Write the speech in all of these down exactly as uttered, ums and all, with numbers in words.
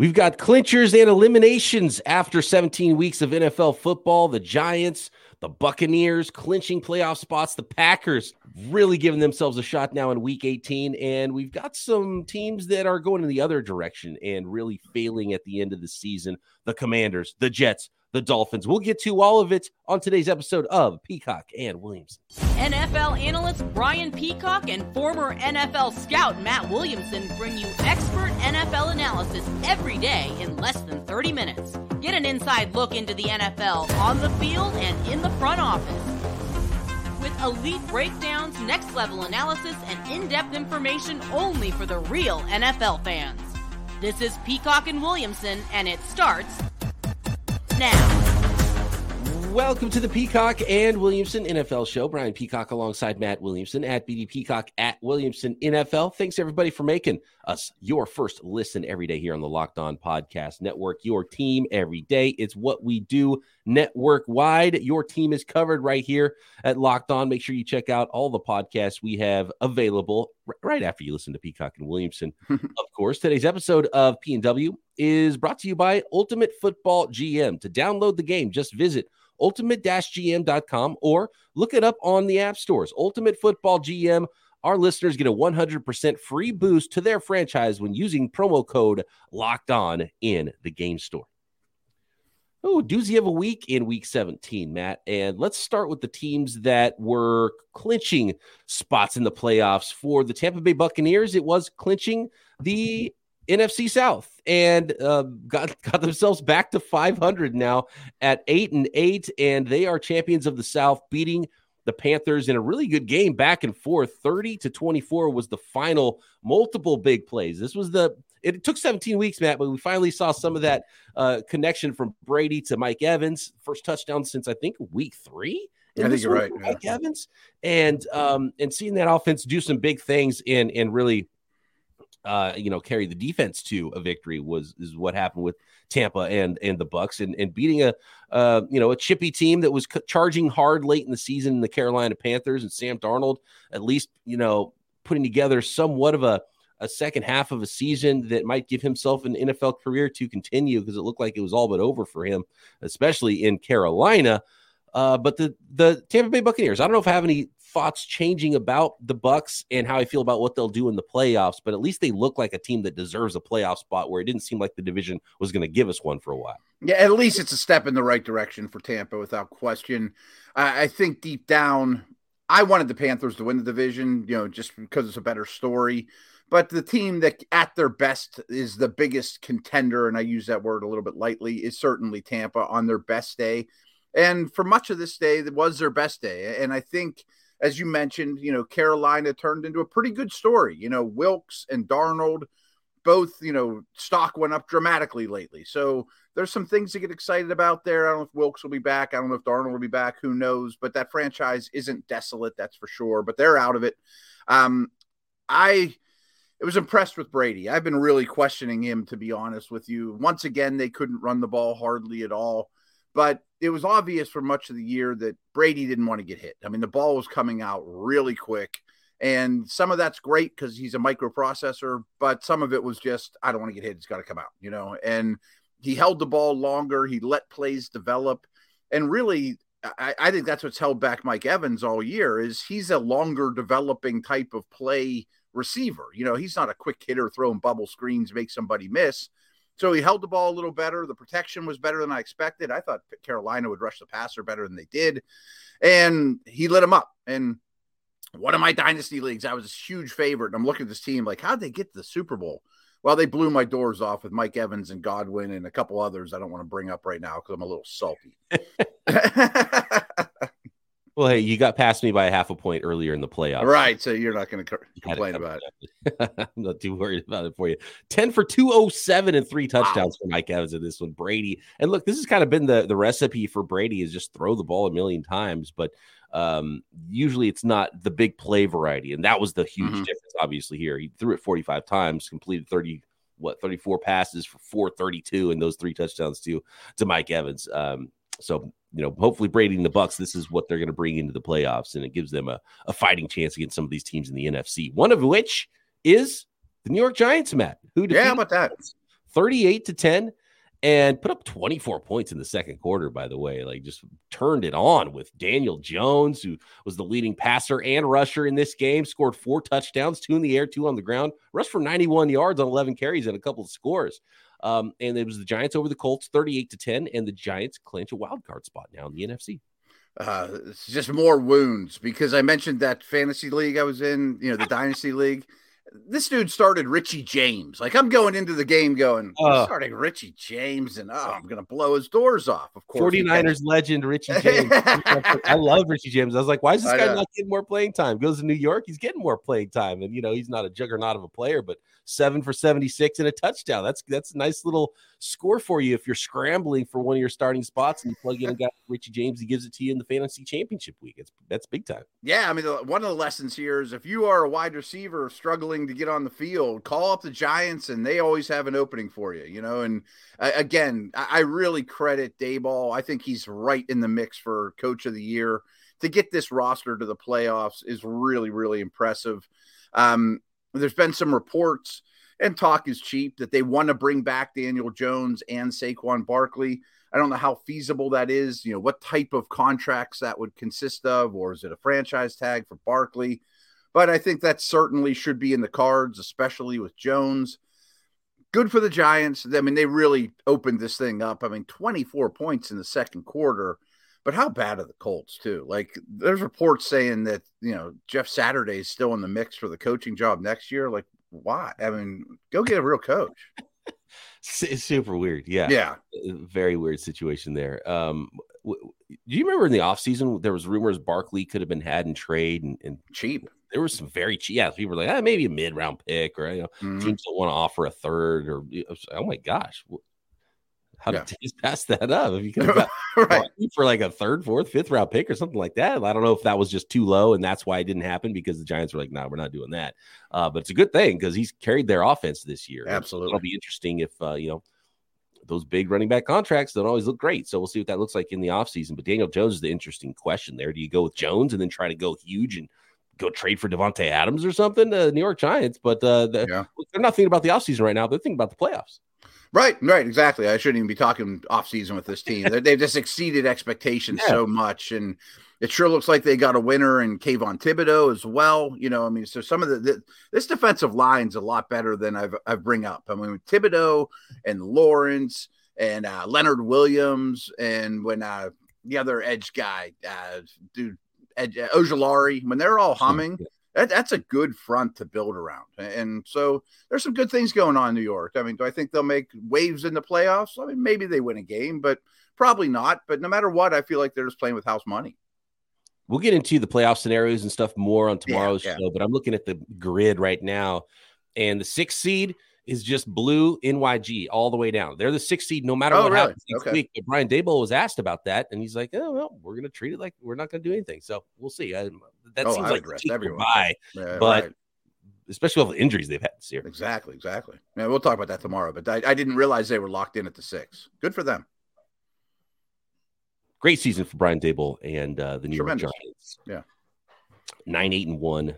We've got clinchers and eliminations after seventeen weeks of N F L football. The Giants, the Buccaneers clinching playoff spots. The Packers really giving themselves a shot now in week eighteen. And we've got some teams that are going in the other direction and really failing at the end of the season. The Commanders, the Jets, the Dolphins. We'll get to all of it on today's episode of Peacock and Williamson. N F L analyst Brian Peacock and former N F L scout Matt Williamson bring you expert N F L analysis every day in less than thirty minutes. Get an inside look into the N F L on the field and in the front office. With elite breakdowns, next-level analysis, and in-depth information only for the real N F L fans. This is Peacock and Williamson, and it starts now. Welcome to the Peacock and Williamson N F L show. Brian Peacock alongside Matt Williamson at B D Peacock at Williamson N F L. Thanks everybody for making us your first listen every day here on the Locked On Podcast Network. Your team every day. It's what we do network wide. Your team is covered right here at Locked On. Make sure you check out all the podcasts we have available right after you listen to Peacock and Williamson. Of course, today's episode of P and W is brought to you by Ultimate Football G M. To download the game, just visit ultimate dash g m dot com or look it up on the app stores. Ultimate Football G M. Our listeners get a one hundred percent free boost to their franchise when using promo code Locked On in the game store. Oh, doozy of a week in week seventeen, Matt. And let's start with the teams that were clinching spots in the playoffs. For the Tampa Bay Buccaneers, it was clinching the N F C South and uh, got, got themselves back to five hundred now at eight and eight. And they are champions of the South, beating the Panthers in a really good game back and forth. thirty to twenty-four was the final, multiple big plays. This was the It took seventeen weeks, Matt, but we finally saw some of that uh, connection from Brady to Mike Evans. First touchdown since, I think, week three? I think you're right. Mike yeah. Evans. And um, and seeing that offense do some big things and, and really uh, you know, carry the defense to a victory was is what happened with Tampa and and the Bucs, and, and beating a uh, you know a chippy team that was c- charging hard late in the season in the Carolina Panthers, and Sam Darnold at least, you know, putting together somewhat of a, a second half of a season that might give himself an N F L career to continue, because it looked like it was all but over for him, especially in Carolina. Uh, but the, the Tampa Bay Buccaneers, I don't know if I have any thoughts changing about the Bucs and how I feel about what they'll do in the playoffs, but at least they look like a team that deserves a playoff spot, where it didn't seem like the division was going to give us one for a while. Yeah, at least it's a step in the right direction for Tampa without question. I, I think deep down, I wanted the Panthers to win the division, you know, just because it's a better story. But the team that at their best is the biggest contender, and I use that word a little bit lightly, is certainly Tampa on their best day. And for much of this day, it was their best day. And I think, as you mentioned, you know, Carolina turned into a pretty good story. You know, Wilkes and Darnold, both, you know, stock went up dramatically lately. So there's some things to get excited about there. I don't know if Wilkes will be back. I don't know if Darnold will be back. Who knows? But that franchise isn't desolate, that's for sure. But they're out of it. Um, I... It was impressed with Brady. I've been really questioning him, to be honest with you. Once again, they couldn't run the ball hardly at all, but it was obvious for much of the year that Brady didn't want to get hit. I mean, the ball was coming out really quick, and some of that's great because he's a microprocessor, but some of it was just, I don't want to get hit. It's got to come out, you know, and he held the ball longer. He let plays develop. And really, I, I think that's what's held back Mike Evans all year, is he's a longer developing type of play receiver. You know, he's not a quick hitter throwing bubble screens, make somebody miss. So he held the ball a little better. The protection was better than I expected. I thought Carolina would rush the passer better than they did. And he lit him up. And one of my dynasty leagues, I was a huge favorite. And I'm looking at this team like, how'd they get to the Super Bowl? Well, they blew my doors off with Mike Evans and Godwin and a couple others I don't want to bring up right now because I'm a little salty. Well, hey, you got past me by a half a point earlier in the playoffs. Right, so you're not going to complain about it. I'm not too worried about it for you. ten for two oh seven and three touchdowns wow. for Mike Evans in this one. Brady, and look, this has kind of been the, the recipe for Brady, is just throw the ball a million times, but um, usually it's not the big play variety, and that was the huge mm-hmm. difference, obviously, here. He threw it forty-five times, completed thirty, what, thirty-four passes for four thirty-two, and those three touchdowns to, to Mike Evans. Um, so, you know, hopefully Brady and the Bucs, this is what they're going to bring into the playoffs, and it gives them a, a fighting chance against some of these teams in the N F C, one of which is the New York Giants, Matt. Who yeah, how about that? thirty-eight to ten, and put up twenty-four points in the second quarter, by the way. Like, just turned it on with Daniel Jones, who was the leading passer and rusher in this game, scored four touchdowns, two in the air, two on the ground, rushed for ninety-one yards on eleven carries and a couple of scores. Um, and it was the Giants over the Colts, thirty-eight to ten, and the Giants clinch a wild card spot now in the N F C. Uh, it's just more wounds, because I mentioned that fantasy league I was in, you know, the dynasty league. This dude started Richie James. Like, I'm going into the game going, uh, starting Richie James, and oh, I'm going to blow his doors off. Of course, forty-niners legend Richie James. I love Richie James. I was like, why is this guy not getting more playing time? Goes to New York, he's getting more playing time. And, you know, he's not a juggernaut of a player, but seven for seventy-six and a touchdown. That's that's a nice little score for you if you're scrambling for one of your starting spots and you plug in a guy like Richie James. He gives it to you in the fantasy championship week. It's, that's big time. Yeah, I mean, one of the lessons here is if you are a wide receiver struggling to get on the field, call up the Giants, and they always have an opening for you, you know. And uh, again, I, I really credit Daboll. I think he's right in the mix for coach of the year. To get this roster to the playoffs is really, really impressive. Um, there's been some reports, and talk is cheap, that they want to bring back Daniel Jones and Saquon Barkley. I don't know how feasible that is, you know, what type of contracts that would consist of, or is it a franchise tag for Barkley? But I think that certainly should be in the cards, especially with Jones. Good for the Giants. I mean, they really opened this thing up. I mean, twenty-four points in the second quarter. But how bad are the Colts, too? Like, there's reports saying that, you know, Jeff Saturday is still in the mix for the coaching job next year. Like, why? I mean, go get a real coach. It's super weird. Yeah. Yeah. Very weird situation there. Um, do you remember in the offseason, there was rumors Barkley could have been had in trade and, and cheap. There was some very cheap. Yeah, people were like, ah, maybe a mid-round pick, or you know, mm-hmm. teams don't want to offer a third, or oh my gosh, how did yeah. teams pass that up? If you could have right. for like a third, fourth, fifth round pick or something like that. I don't know if that was just too low, and that's why it didn't happen, because the Giants were like, no, nah, we're not doing that. Uh, but it's a good thing because he's carried their offense this year. Absolutely, it'll be interesting if uh, you know. Those big running back contracts don't always look great. So we'll see what that looks like in the offseason. But Daniel Jones is the interesting question there. Do you go with Jones and then try to go huge and go trade for Davante Adams or something? The New York Giants, but uh, the, yeah. they're not thinking about the offseason right now. They're thinking about the playoffs. Right, right, exactly. I shouldn't even be talking offseason with this team. They've just exceeded expectations yeah. so much. And it sure looks like they got a winner in Kayvon Thibodeau as well. You know, I mean, so some of the, the this defensive line's a lot better than I've I bring up. I mean, Thibodeau and Lawrence and uh, Leonard Williams, and when uh, the other edge guy, uh, dude, Ed, uh, Ojolari, when they're all humming, that, that's a good front to build around. And so there's some good things going on in New York. I mean, do I think they'll make waves in the playoffs? I mean, maybe they win a game, but probably not. But no matter what, I feel like they're just playing with house money. We'll get into the playoff scenarios and stuff more on tomorrow's yeah, yeah. show, but I'm looking at the grid right now, and the sixth seed is just blue N Y G all the way down. They're the sixth seed no matter oh, what really? happens next okay. week. But Brian Daboll was asked about that, and he's like, oh, well, we're going to treat it like we're not going to do anything. So we'll see. I, that oh, seems I like everyone. Buy, yeah, but right. especially all the injuries they've had this year. Exactly, exactly. Yeah, we'll talk about that tomorrow, but I, I didn't realize they were locked in at the six. Good for them. Great season for Brian Daboll and uh, the New Tremendous. York Giants. Yeah, nine, eight, and one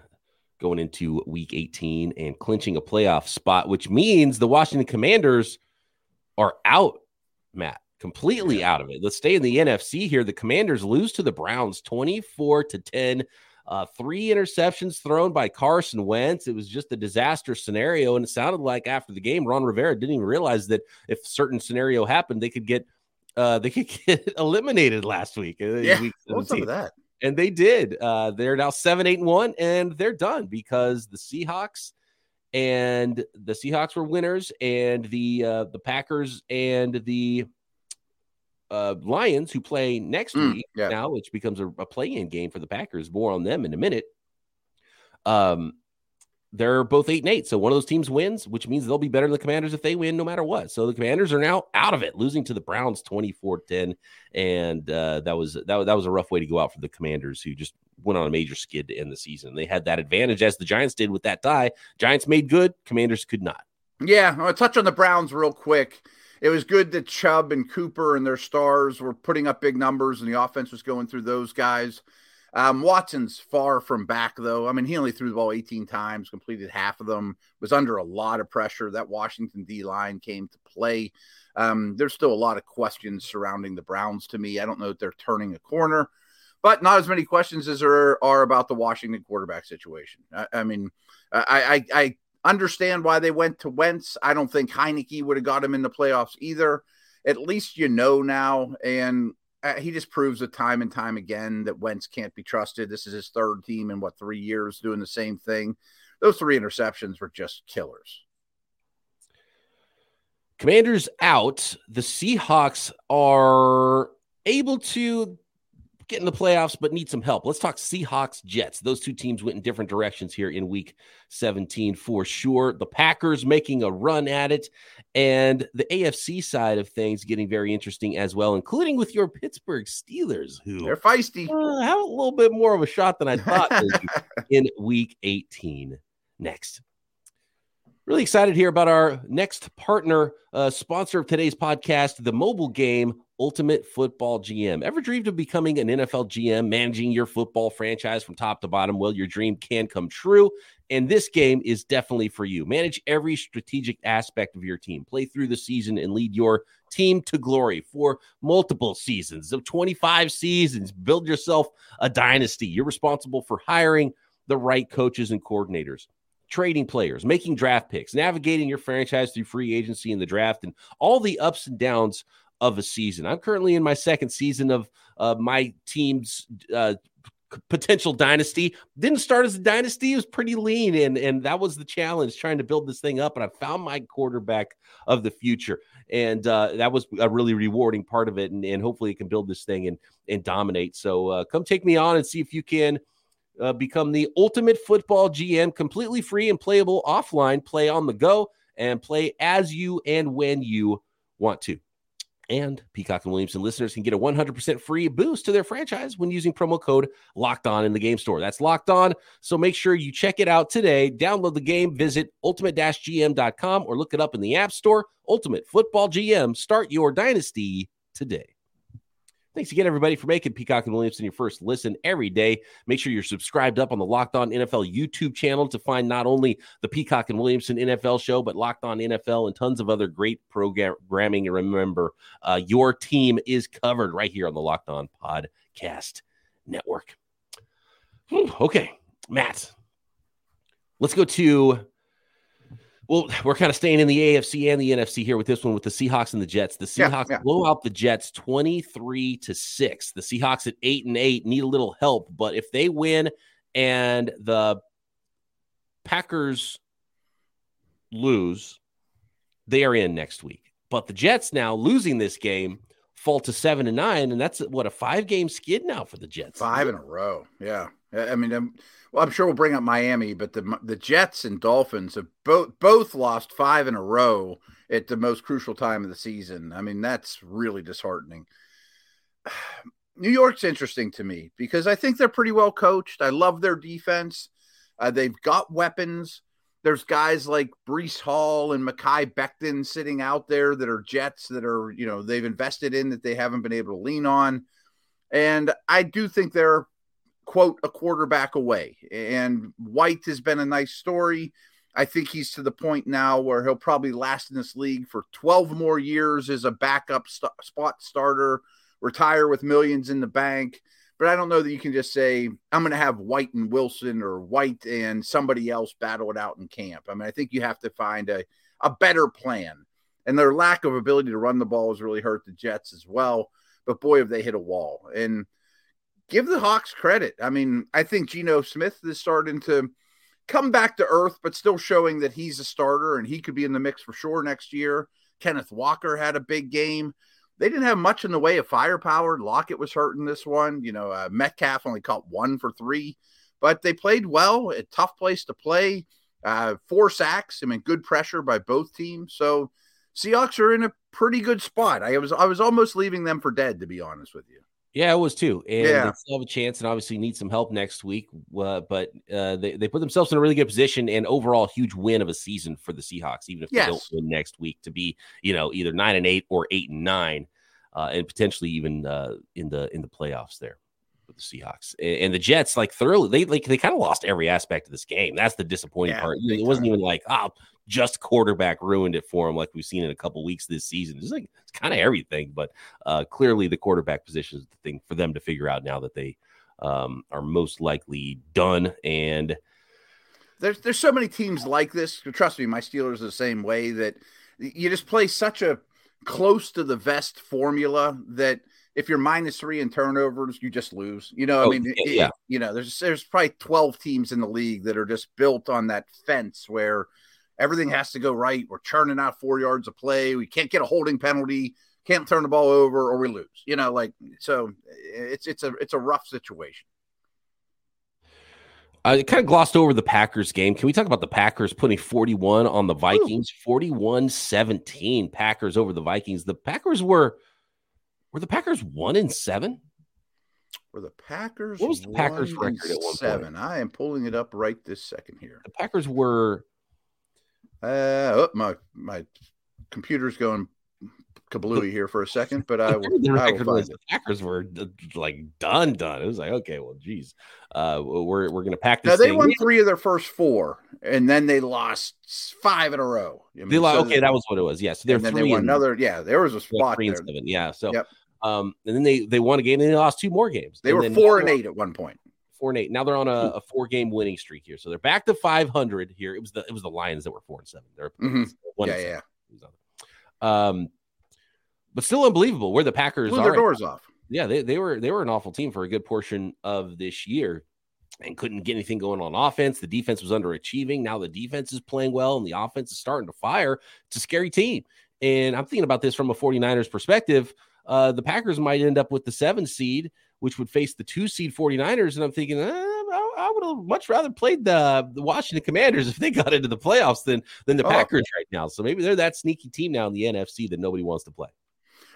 going into Week eighteen and clinching a playoff spot, which means the Washington Commanders are out, Matt, completely yeah. out of it. Let's stay in the N F C here. The Commanders lose to the Browns, twenty-four to ten. Uh, three interceptions thrown by Carson Wentz. It was just a disaster scenario, and it sounded like after the game, Ron Rivera didn't even realize that if a certain scenario happened, they could get. Uh, they could get eliminated last week. Yeah, week what's up with that? And they did. Uh, they're now seven, eight, and one, and they're done because the Seahawks and the Seahawks were winners, and the uh, the Packers and the uh, Lions, who play next mm, week yeah. now, which becomes a, a play-in game for the Packers. More on them in a minute. Um, they're both eight and eight. So one of those teams wins, which means they'll be better than the Commanders if they win no matter what. So the Commanders are now out of it, losing to the Browns twenty-four ten. And uh, that was that, that was a rough way to go out for the Commanders, who just went on a major skid to end the season. They had that advantage, as the Giants did with that tie. Giants made good. Commanders could not. Yeah, I'll touch on the Browns real quick. It was good that Chubb and Cooper and their stars were putting up big numbers, and the offense was going through those guys. Um, Watson's far from back, though. I mean, he only threw the ball eighteen times, completed half of them, was under a lot of pressure. That Washington D-line came to play. Um, there's still a lot of questions surrounding the Browns to me. I don't know if they're turning a corner, but not as many questions as there are about the Washington quarterback situation. I, I mean, I, I, I understand why they went to Wentz. I don't think Heineke would have got him in the playoffs either. At least you know now, and he just proves it time and time again that Wentz can't be trusted. This is his third team in, what, three years doing the same thing. Those three interceptions were just killers. Commanders out. The Seahawks are able to get in the playoffs, but need some help. Let's talk Seahawks Jets. Those two teams went in different directions here in week seventeen for sure. The Packers making a run at it, and the A F C side of things getting very interesting as well, including with your Pittsburgh Steelers, who they're feisty. Uh, have a little bit more of a shot than I thought in week eighteen. Next. Really excited here about our next partner, uh, sponsor of today's podcast, the mobile game, Ultimate Football G M. Ever dreamed of becoming an N F L G M, managing your football franchise from top to bottom? Well, your dream can come true, and this game is definitely for you. Manage every strategic aspect of your team. Play through the season and lead your team to glory for multiple seasons of twenty-five seasons. Build yourself a dynasty. You're responsible for hiring the right coaches and coordinators, trading players, making draft picks, navigating your franchise through free agency and the draft, and all the ups and downs of a season. I'm currently in my second season of uh, my team's uh, potential dynasty. Didn't start as a dynasty. It was pretty lean, and, and that was the challenge, trying to build this thing up, and I found my quarterback of the future, and uh, that was a really rewarding part of it, and, and hopefully it can build this thing and, and dominate. So uh, come take me on and see if you can Uh, become the Ultimate Football G M, completely free and playable offline. Play on the go and play as you and when you want to. And Peacock and Williamson listeners can get a one hundred percent free boost to their franchise when using promo code Locked On in the game store. That's Locked On. So make sure you check it out today. Download the game, visit ultimate dash g m dot com or look it up in the App Store. Ultimate Football G M. Start your dynasty today. Thanks again, everybody, for making Peacock and Williamson your first listen every day. Make sure you're subscribed up on the Locked On N F L YouTube channel to find not only the Peacock and Williamson N F L show, but Locked On N F L and tons of other great programming. And remember, uh, your team is covered right here on the Locked On Podcast Network. Whew, okay, Matt, let's go to... Well, we're kind of staying in the A F C and the N F C here with this one with the Seahawks and the Jets. The Seahawks yeah, yeah. blow out the Jets twenty-three to six. The Seahawks at eight and eight need a little help, but if they win and the Packers lose, they are in next week. But the Jets now losing this game fall to seven and nine, and that's what a five-game skid now for the Jets. Five in a row, yeah. I mean, I'm, well, I'm sure we'll bring up Miami, but the the Jets and Dolphins have both both lost five in a row at the most crucial time of the season. I mean, that's really disheartening. New York's interesting to me because I think they're pretty well coached. I love their defense. Uh, they've got weapons. There's guys like Breece Hall and Mekhi Becton sitting out there that are Jets that are, you know, they've invested in that they haven't been able to lean on. And I do think they're, quote, a quarterback away. And White has been a nice story. I think he's to the point now where he'll probably last in this league for twelve more years as a backup st- spot starter, retire with millions in the bank. But I don't know that you can just say, I'm going to have White and Wilson or White and somebody else battle it out in camp. I mean, I think you have to find a, a better plan. And their lack of ability to run the ball has really hurt the Jets as well. But boy, have they hit a wall. And give the Hawks credit. I mean, I think Geno Smith is starting to come back to earth, but still showing that he's a starter and he could be in the mix for sure next year. Kenneth Walker had a big game. They didn't have much in the way of firepower. Lockett was hurting this one. You know, uh, Metcalf only caught one for three, but they played well. A tough place to play. Uh, four sacks. I mean, good pressure by both teams. So Seahawks are in a pretty good spot. I was I was almost leaving them for dead, to be honest with you. Yeah, it was too. And yeah. they still have a chance and obviously need some help next week. Uh, but uh, they, they put themselves in a really good position and overall huge win of a season for the Seahawks, even if yes. they don't win next week, to be, you know, either nine and eight or eight and nine uh, and potentially even uh, in the in the playoffs there. with the Seahawks and the Jets. Like thoroughly, they like they kind of lost every aspect of this game. That's the disappointing yeah, part. It wasn't even like ah, oh, just quarterback ruined it for them, like we've seen in a couple weeks this season. It's like it's kind of everything, but uh, clearly the quarterback position is the thing for them to figure out now that they um, are most likely done. And there's there's so many teams like this. Trust me, my Steelers are the same way. That you just play such a close to the vest formula that if you're minus three in turnovers, you just lose. You know, oh, I mean, yeah. it, you know, there's there's probably twelve teams in the league that are just built on that fence where everything has to go right. We're churning out four yards of play. We can't get a holding penalty, can't turn the ball over, or we lose. You know, like so, it's it's a it's a rough situation. I kind of glossed over the Packers game. Can we talk about the Packers putting forty-one on the Vikings? forty-one seventeen Packers over the Vikings. The Packers were – were the Packers one and seven? Were the Packers What was the Packers record at one seven? Point? I am pulling it up right this second here. The Packers were uh, – oh, my my computer's going kablooey here for a second, but I will, the, I will find the Packers were like done, done. It was like, okay, well, geez, uh, we're we're gonna pack this. Now they thing. won three of their first four, and then they lost five in a row. I mean, they lost, so okay, they, that was what it was. Yes, yeah, so they're and then three. They won and, another, yeah, there was a spot there. Seven, yeah, so yep. um, and then they they won a game, and they lost two more games. They and were four and eight won, at one point. Four and eight. Now they're on a, a four game winning streak here, so they're back to five hundred here. It was the it was the Lions that were four and seven. They're mm-hmm. one yeah, and seven. yeah. Um. But still unbelievable where the Packers blew their doors off. Yeah, they they were they were an awful team for a good portion of this year and couldn't get anything going on offense. The defense was underachieving. Now the defense is playing well and the offense is starting to fire. It's a scary team. And I'm thinking about this from a 49ers perspective. Uh, the Packers might end up with the seven seed, which would face the two seed 49ers. And I'm thinking, eh, I, I would have much rather played the, the Washington Commanders if they got into the playoffs than, than the oh, Packers yeah. right now. So maybe they're that sneaky team now in the N F C that nobody wants to play.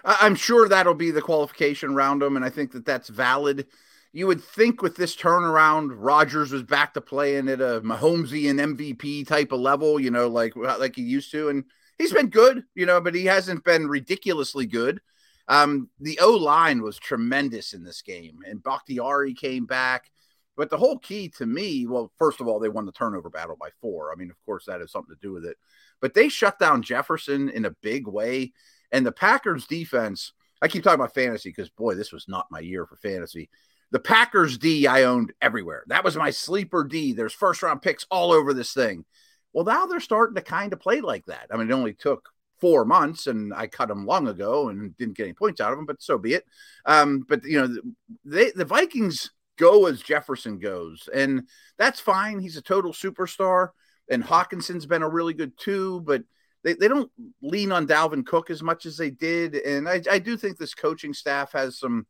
I'm sure that'll be the qualification round them, and I think that that's valid. You would think with this turnaround, Rodgers was back to playing at a Mahomesian M V P type of level, you know, like like he used to, and he's been good, you know, but he hasn't been ridiculously good. Um, the O-line was tremendous in this game, and Bakhtiari came back. But the whole key to me, well, first of all, they won the turnover battle by four. I mean, of course, that has something to do with it. But they shut down Jefferson in a big way. And the Packers defense, I keep talking about fantasy because, boy, this was not my year for fantasy. The Packers D I owned everywhere. That was my sleeper D. There's first-round picks all over this thing. Well, now they're starting to kind of play like that. I mean, it only took four months, and I cut them long ago and didn't get any points out of them, but so be it. Um, but, you know, they, the Vikings go as Jefferson goes, and that's fine. He's a total superstar, and Hawkinson's been a really good two, but They they don't lean on Dalvin Cook as much as they did. And I, I do think this coaching staff has some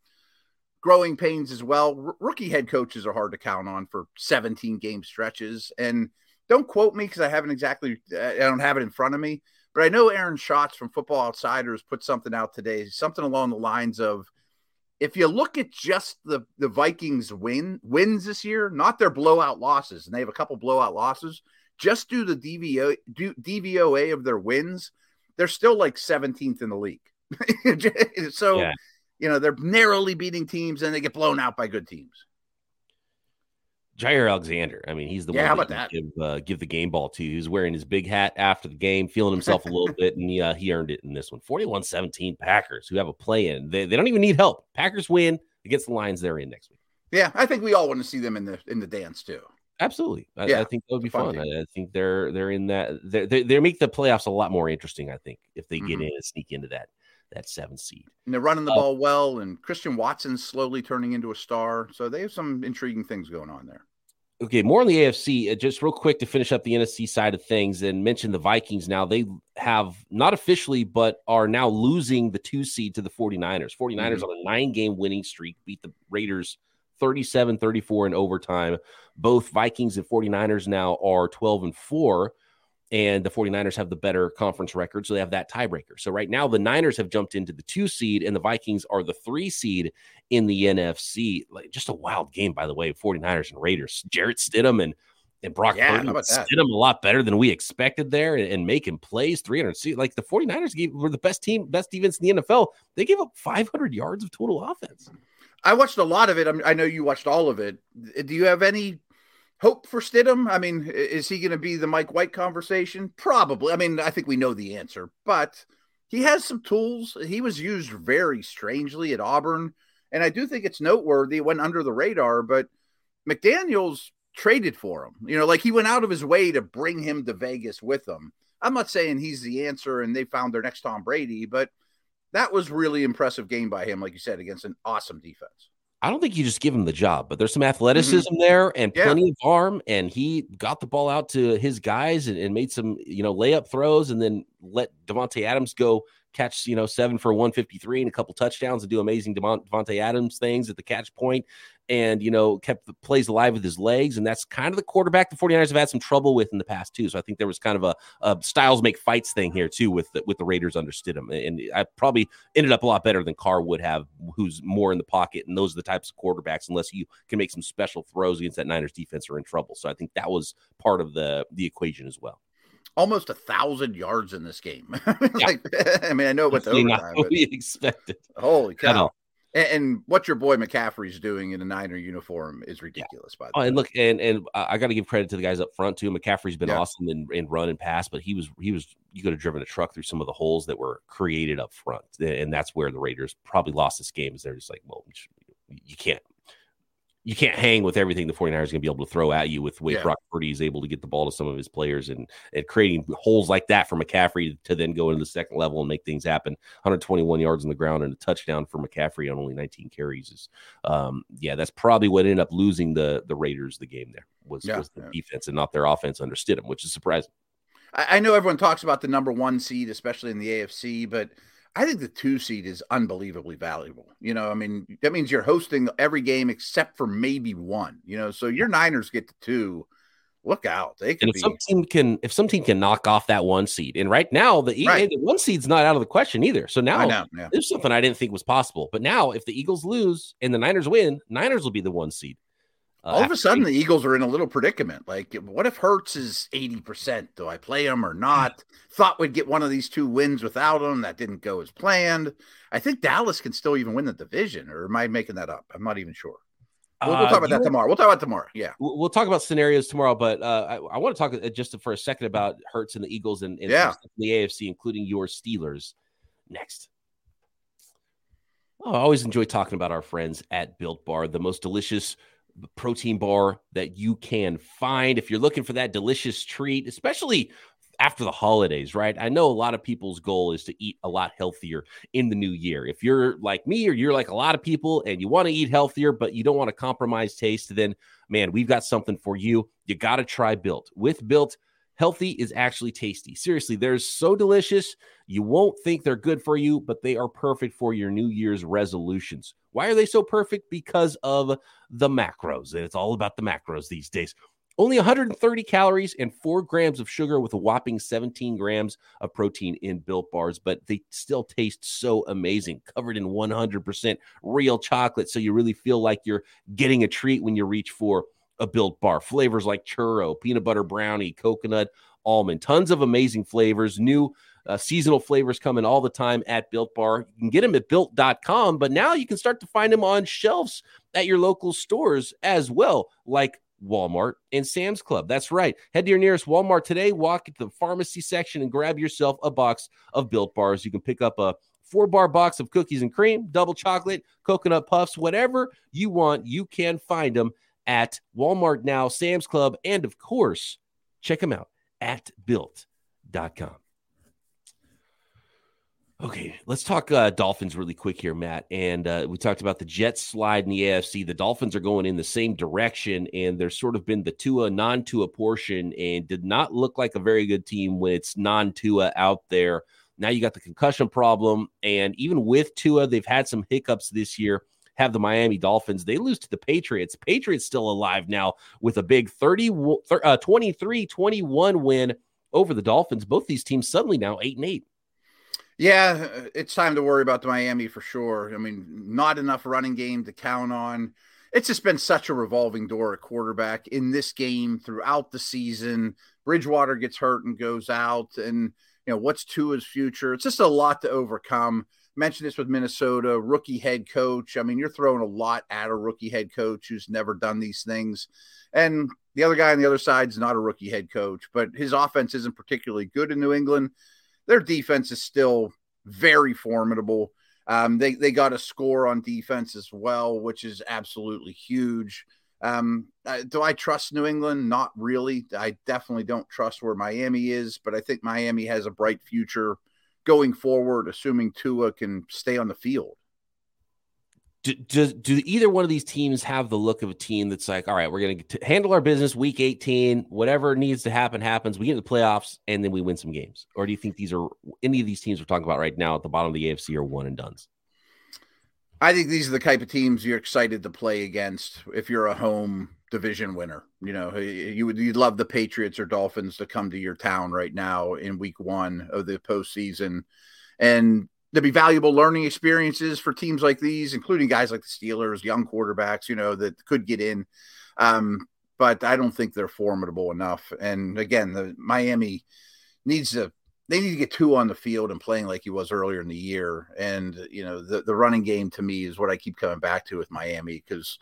growing pains as well. R- rookie head coaches are hard to count on for seventeen-game stretches. And don't quote me because I haven't exactly – I don't have it in front of me. But I know Aaron Schatz from Football Outsiders put something out today, something along the lines of, if you look at just the, the Vikings win wins this year, not their blowout losses, and they have a couple blowout losses – just do the D V O, do D V O A of their wins, they're still like seventeenth in the league. so, yeah. you know, they're narrowly beating teams and they get blown out by good teams. Jair Alexander, I mean, he's the yeah, one that, that? Give, uh, give the game ball to. He's wearing his big hat after the game, feeling himself a little bit, and he, uh, he earned it in this one. forty-one seventeen Packers, who have a play-in. They, they don't even need help. Packers win against the Lions they're in next week. Yeah, I think we all want to see them in the in the dance, too. Absolutely. I, yeah, I think that would be fun. fun. I, I think they're they're in that they they make the playoffs a lot more interesting, I think, if they mm-hmm. get in and sneak into that that seventh seed. And they're running the uh, ball well, and Christian Watson's slowly turning into a star. So they have some intriguing things going on there. Okay, more on the A F C, uh, just real quick to finish up the N F C side of things and mention the Vikings now. They have, not officially, but are now losing the two seed to the 49ers. 49ers mm-hmm. on a nine-game winning streak, beat the Raiders thirty-seven thirty-four in overtime. Both Vikings and 49ers now are twelve and four, and the 49ers have the better conference record, so they have that tiebreaker. So right now the Niners have jumped into the two seed, and the Vikings are the three seed in the N F C. Like, just a wild game, by the way, 49ers and Raiders. Jarrett Stidham and and Brock yeah, Purdy did him a lot better than we expected there, and, and making plays. three hundred like the 49ers gave, were the best team, best defense in the N F L. They gave up five hundred yards of total offense. I watched a lot of it. I mean, I know you watched all of it. Do you have any hope for Stidham? I mean, is he going to be the Mike White conversation? Probably. I mean, I think we know the answer, but he has some tools. He was used very strangely at Auburn, and I do think it's noteworthy. It went under the radar, but McDaniels traded for him. You know, like he went out of his way to bring him to Vegas with them. I'm not saying he's the answer and they found their next Tom Brady, but that was really impressive game by him, like you said, against an awesome defense. I don't think you just give him the job, but there's some athleticism mm-hmm. there and yeah. plenty of arm, and he got the ball out to his guys and, and made some, you know, layup throws, and then let Davante Adams go catch, you know, seven for one fifty-three and a couple touchdowns and do amazing Davante Adams things at the catch point, and, you know, kept the plays alive with his legs. And that's kind of the quarterback the 49ers have had some trouble with in the past too. So I think there was kind of a, a styles make fights thing here too with the, with the Raiders under Stidham. And I probably ended up a lot better than Carr would have, who's more in the pocket. And those are the types of quarterbacks, unless you can make some special throws against that Niners defense, are in trouble. So I think that was part of the the equation as well. Almost a thousand yards in this game. like, I mean, I know what's overtime. What we expected. Holy cow. And what your boy McCaffrey's doing in a Niner uniform is ridiculous, yeah. by the way. Oh, and look, and and I got to give credit to the guys up front too. McCaffrey's been yeah. awesome in, in run and pass, but he was he was you could have driven a truck through some of the holes that were created up front, and that's where the Raiders probably lost this game. Is they're just like, well, you can't you can't hang with everything the 49ers are going to be able to throw at you with the way yeah. Brock Purdy is able to get the ball to some of his players, and and creating holes like that for McCaffrey to then go into the second level and make things happen. one hundred twenty-one yards on the ground and a touchdown for McCaffrey on only nineteen carries is, um, yeah, that's probably what ended up losing the the Raiders the game. There was, yeah, was the yeah. defense and not their offense under Stidham, which is surprising. I, I know everyone talks about the number one seed, especially in the A F C, but I think the two seed is unbelievably valuable. You know, I mean, that means you're hosting every game except for maybe one, you know, so your Niners get to two. Look out. They can and if be... some team can, if some team can knock off that one seed, and right now the, right. the one seed's not out of the question either. So now know, yeah. there's something I didn't think was possible, but now if the Eagles lose and the Niners win, Niners will be the one seed. Uh, All of a sudden, the Eagles are in a little predicament. Like, what if Hurts is eighty percent? Do I play him or not? Thought we'd get one of these two wins without him. That didn't go as planned. I think Dallas can still even win the division, or am I making that up? I'm not even sure. We'll, we'll talk about uh, that tomorrow. We'll talk about tomorrow. Yeah. We'll talk about scenarios tomorrow, but uh, I, I want to talk just for a second about Hurts and the Eagles and, and yeah. the A F C, including your Steelers next. Oh, I always enjoy talking about our friends at Built Bar, the most delicious protein bar that you can find if you're looking for that delicious treat, especially after the holidays, right? I know a lot of people's goal is to eat a lot healthier in the new year. If you're like me, or you're like a lot of people and you want to eat healthier, but you don't want to compromise taste, then man, we've got something for you. You got to try Built. With Built, healthy is actually tasty. Seriously, they're so delicious. You won't think they're good for you, but they are perfect for your New Year's resolutions. Why are they so perfect? Because of the macros. And it's all about the macros these days. Only one hundred thirty calories and four grams of sugar with a whopping seventeen grams of protein in Built Bars, but they still taste so amazing, covered in one hundred percent real chocolate. So you really feel like you're getting a treat when you reach for a Built Bar. Flavors like churro, peanut butter brownie, coconut, almond. Tons of amazing flavors. New uh, seasonal flavors coming all the time at Built Bar. You can get them at built dot com, but now you can start to find them on shelves at your local stores as well, like Walmart and Sam's Club. That's right. Head to your nearest Walmart today, walk into the pharmacy section, and grab yourself a box of Built Bars. You can pick up a four-bar box of cookies and cream, double chocolate, coconut puffs, whatever you want, you can find them at Walmart now, Sam's Club, and of course, check them out at built dot com. Okay, let's talk uh, Dolphins really quick here, Matt. And uh, we talked about the Jets slide in the A F C. The Dolphins are going in the same direction, and there's sort of been the Tua, non-Tua portion, and did not look like a very good team when it's non-Tua out there. Now you got the concussion problem, and even with Tua, they've had some hiccups this year. Have the Miami Dolphins. They lose to the Patriots. Patriots still alive now with a big thirty, uh, twenty-three twenty-one win over the Dolphins. Both these teams suddenly now eight and eight. Yeah, it's time to worry about the Miami for sure. I mean, not enough running game to count on. It's just been such a revolving door at quarterback in this game throughout the season. Bridgewater gets hurt and goes out. And, you know, what's Tua's future? It's just a lot to overcome. mentioned this with Minnesota, rookie head coach. I mean, you're throwing a lot at a rookie head coach who's never done these things. And the other guy on the other side is not a rookie head coach, but his offense isn't particularly good in New England. Their defense is still very formidable. Um, they, they got a score on defense as well, which is absolutely huge. Um, uh, do I trust New England? Not really. I definitely don't trust where Miami is, but I think Miami has a bright future going forward, assuming Tua can stay on the field. Do, do, do either one of these teams have the look of a team that's like, all right, we're going to handle our business week eighteen, whatever needs to happen, happens. We get to the playoffs and then we win some games. Or do you think these are any of these teams we're talking about right now at the bottom of the A F C are one and dones? I think these are the type of teams you're excited to play against if you're a home division winner. You know, you would, you'd love the Patriots or Dolphins to come to your town right now in week one of the postseason. And there'd be valuable learning experiences for teams like these, including guys like the Steelers, young quarterbacks, you know, that could get in. Um, but I don't think they're formidable enough. And again, the Miami needs to, they need to get two on the field and playing like he was earlier in the year. And, you know, the, the running game to me is what I keep coming back to with Miami because,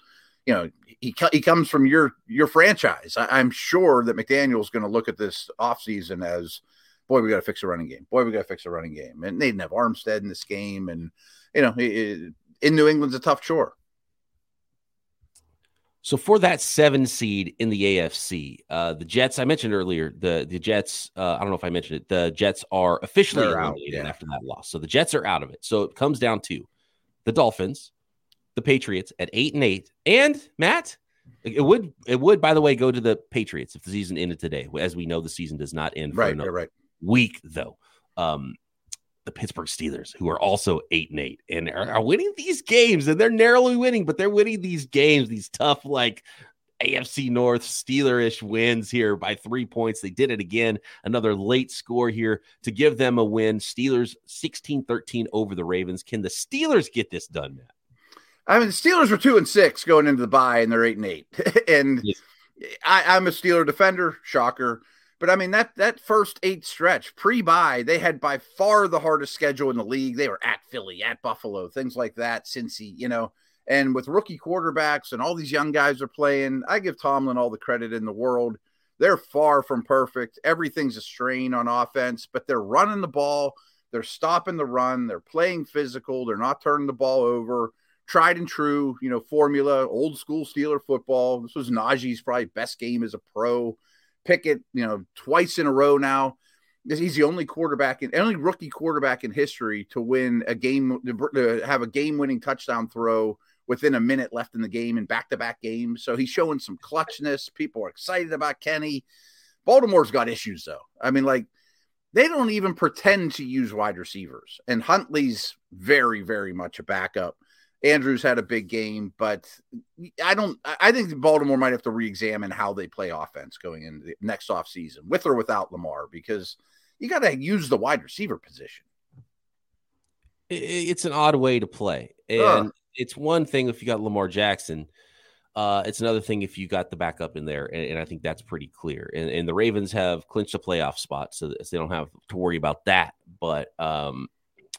you know, he he comes from your, your franchise. I, I'm sure that McDaniel's going to look at this offseason as, boy, we got to fix a running game. Boy, we got to fix a running game. And they didn't have Armstead in this game. And, you know, it, it, in New England's a tough chore. So for that seven seed in the A F C, uh, the Jets, I mentioned earlier, the, the Jets, uh, I don't know if I mentioned it, the Jets are officially eliminated out, yeah. after that loss. So the Jets are out of it. So it comes down to the Dolphins, the Patriots at eight and eight. And, Matt, it would, it would, by the way, go to the Patriots if the season ended today. As we know, the season does not end for right, another right. week, though. Um, the Pittsburgh Steelers, who are also eight and eight and are, are winning these games, and they're narrowly winning, but they're winning these games, these tough, like A F C North Steelerish wins here by three points. They did it again. Another late score here to give them a win. Steelers sixteen thirteen over the Ravens. Can the Steelers get this done, Matt? I mean, the Steelers were two and six going into the bye, and they're eight and eight. and yes. I, I'm a Steeler defender. Shocker. But, I mean, that that first eight stretch, pre-bye, they had by far the hardest schedule in the league. They were at Philly, at Buffalo, things like that, Cincy, you know. And with rookie quarterbacks and all these young guys are playing, I give Tomlin all the credit in the world. They're far from perfect. Everything's a strain on offense, but they're running the ball. They're stopping the run. They're playing physical. They're not turning the ball over. Tried and true, you know, formula, old school Steeler football. This was Najee's probably best game as a pro. Pickett, you know, twice in a row now. He's the only quarterback, in, only rookie quarterback in history to win a game, to have a game-winning touchdown throw within a minute left in the game in back-to-back games. So he's showing some clutchness. People are excited about Kenny. Baltimore's got issues, though. I mean, like, they don't even pretend to use wide receivers. And Huntley's very, very much a backup. Andrews had a big game, but I don't. I think Baltimore might have to re-examine how they play offense going into the next offseason, with or without Lamar, because you got to use the wide receiver position. It's an odd way to play, and uh. it's one thing if you got Lamar Jackson. Uh, it's another thing if you got the backup in there, and, and I think that's pretty clear. And, and the Ravens have clinched a playoff spot, so they don't have to worry about that. But um,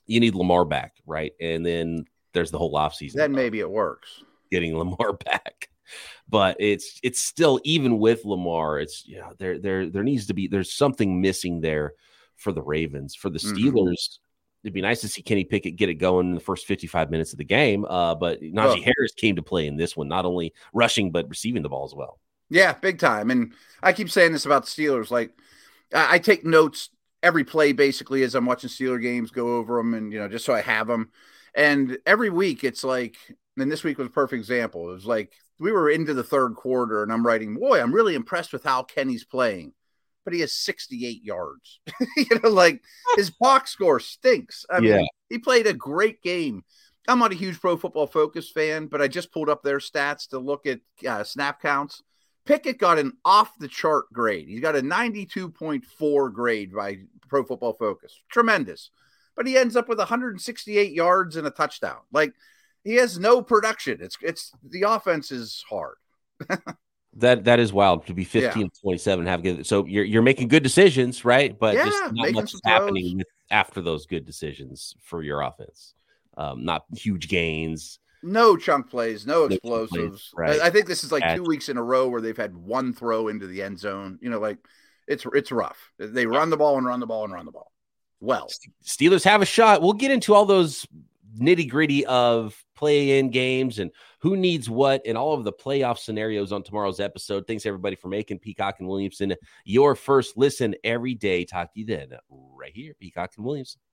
you need Lamar back, right? And then. There's the whole offseason. Then maybe it works. Getting Lamar back. But it's it's still, even with Lamar, it's you know, there there there needs to be there's something missing there for the Ravens. For the Steelers, mm-hmm. it'd be nice to see Kenny Pickett get it going in the first fifty-five minutes of the game. Uh, but Najee oh. Harris came to play in this one, not only rushing but receiving the ball as well. Yeah, big time. And I keep saying this about the Steelers. Like I, I take notes every play basically as I'm watching Steeler games, go over them, and you know, just so I have them. And every week it's like, and this week was a perfect example. It was like, we were into the third quarter and I'm writing, boy, I'm really impressed with how Kenny's playing, but he has sixty-eight yards. you know, like his box score stinks. I yeah. mean, he played a great game. I'm not a huge Pro Football Focus fan, but I just pulled up their stats to look at uh, snap counts. Pickett got an off the chart grade. He's got a ninety-two point four grade by Pro Football Focus. Tremendous. But he ends up with one hundred sixty-eight yards and a touchdown. Like, he has no production. It's it's the offense is hard. that that is wild to be fifteen yeah. to twenty-seven. Have good. So you're you're making good decisions, right? But yeah, just not much is happening after those good decisions for your offense. um, not huge gains. No chunk plays, no explosives. Right. I think this is like two weeks in a row where they've had one throw into the end zone. You know, like it's it's rough. They run the ball and run the ball and run the ball. Well, Steelers have a shot. We'll get into all those nitty gritty of play-in games and who needs what and all of the playoff scenarios on tomorrow's episode. Thanks, everybody, for making Peacock and Williamson your first listen every day. Talk to you then right here, Peacock and Williamson.